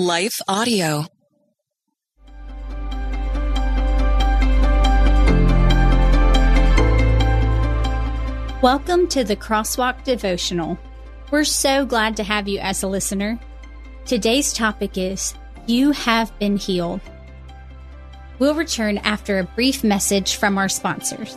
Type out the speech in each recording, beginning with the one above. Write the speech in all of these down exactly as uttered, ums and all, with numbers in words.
Life Audio. Welcome to the Crosswalk Devotional. We're so glad to have you as a listener. Today's topic is, You Have Been Healed. We'll return after a brief message from our sponsors.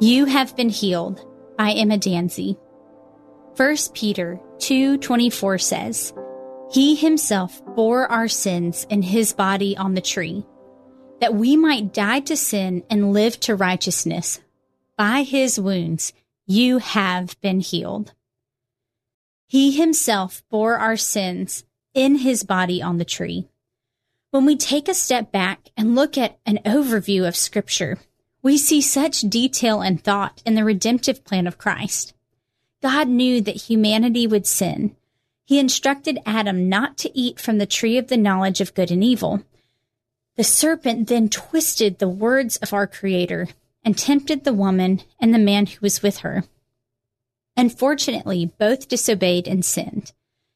You Have Been Healed by Emma Danzey. First Peter two twenty-four says, He himself bore our sins in his body on the tree, that we might die to sin and live to righteousness. By his wounds you have been healed. He himself bore our sins in his body on the tree. When we take a step back and look at an overview of Scripture, we see such detail and thought in the redemptive plan of Christ. God knew that humanity would sin. He instructed Adam not to eat from the tree of the knowledge of good and evil. The serpent then twisted the words of our Creator and tempted the woman and the man who was with her. Unfortunately, both disobeyed and sinned.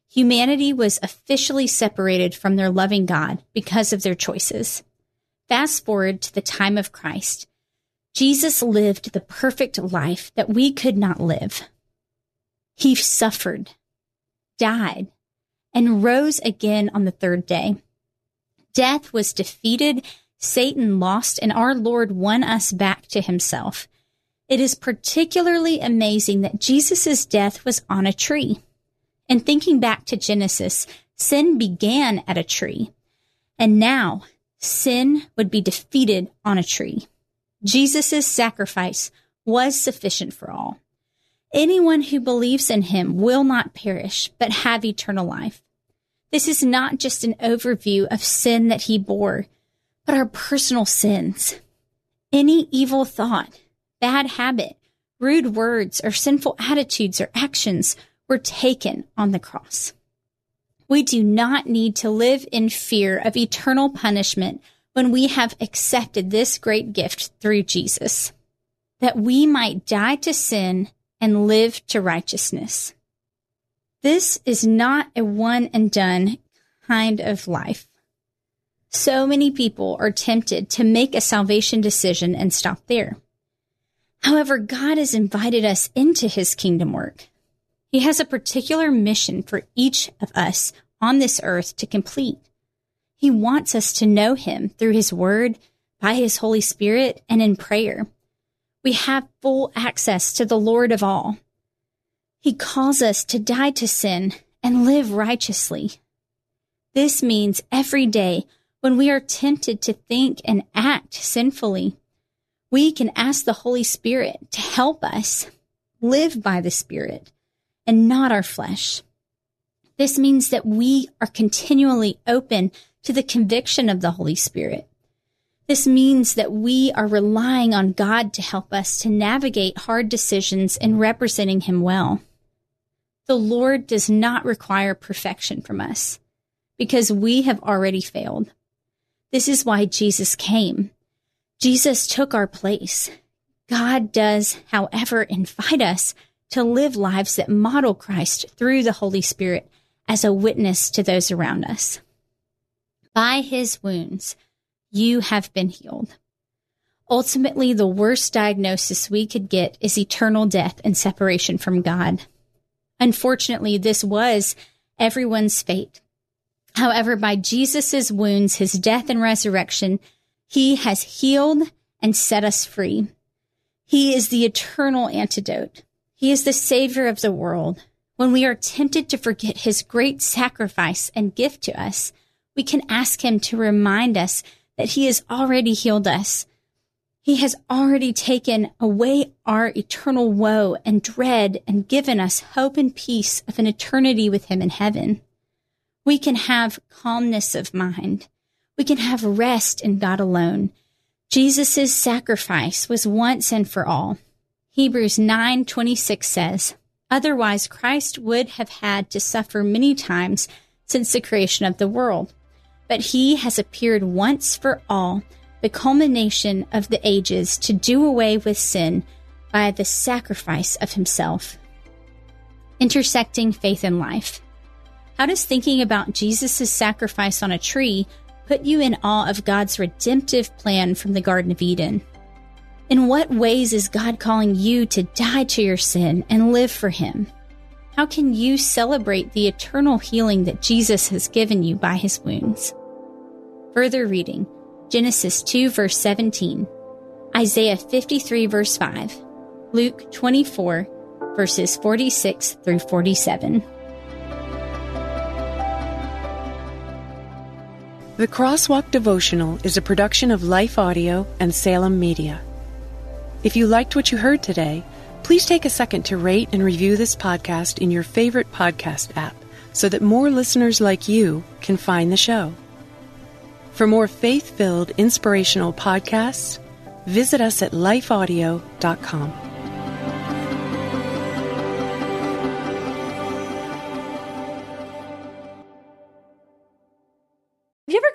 Humanity was officially separated from their loving God because of their choices. Fast forward to the time of Christ. Jesus lived the perfect life that we could not live. He suffered, died, and rose again on the third day. Death was defeated, Satan lost, and our Lord won us back to himself. It is particularly amazing that Jesus' death was on a tree. And thinking back to Genesis, sin began at a tree. And now, sin would be defeated on a tree. Jesus' sacrifice was sufficient for all. Anyone who believes in him will not perish, but have eternal life. This is not just an overview of sin that he bore, but our personal sins. Any evil thought, bad habit, rude words, or sinful attitudes or actions were taken on the cross. We do not need to live in fear of eternal punishment when we have accepted this great gift through Jesus, that we might die to sin and live to righteousness. This is not a one and done kind of life. So many people are tempted to make a salvation decision and stop there. However, God has invited us into his kingdom work. He has a particular mission for each of us on this earth to complete. He wants us to know him through his word, by his Holy Spirit, and in prayer. We have full access to the Lord of all. He calls us to die to sin and live righteously. This means every day when we are tempted to think and act sinfully, we can ask the Holy Spirit to help us live by the Spirit and not our flesh. This means that we are continually open to the conviction of the Holy Spirit. This means that we are relying on God to help us to navigate hard decisions and representing him well. The Lord does not require perfection from us because we have already failed. This is why Jesus came. Jesus took our place. God does, however, invite us to live lives that model Christ through the Holy Spirit as a witness to those around us. By his wounds, you have been healed. Ultimately, the worst diagnosis we could get is eternal death and separation from God. Unfortunately, this was everyone's fate. However, by Jesus' wounds, his death and resurrection, he has healed and set us free. He is the eternal antidote. He is the Savior of the world. When we are tempted to forget his great sacrifice and gift to us, we can ask him to remind us that he has already healed us. He has already taken away our eternal woe and dread and given us hope and peace of an eternity with him in heaven. We can have calmness of mind. We can have rest in God alone. Jesus' sacrifice was once and for all. Hebrews nine twenty-six says, "Otherwise Christ would have had to suffer many times since the creation of the world. But he has appeared once for all, the culmination of the ages, to do away with sin by the sacrifice of himself." Intersecting faith and life. How does thinking about Jesus' sacrifice on a tree put you in awe of God's redemptive plan from the Garden of Eden? In what ways is God calling you to die to your sin and live for him? How can you celebrate the eternal healing that Jesus has given you by his wounds? Further reading, Genesis two, verse seventeen, Isaiah fifty-three, verse five, Luke twenty-four, verses forty-six through forty-seven. The Crosswalk Devotional is a production of Life Audio and Salem Media. If you liked what you heard today, please take a second to rate and review this podcast in your favorite podcast app so that more listeners like you can find the show. For more faith-filled, inspirational podcasts, visit us at life audio dot com. Have you ever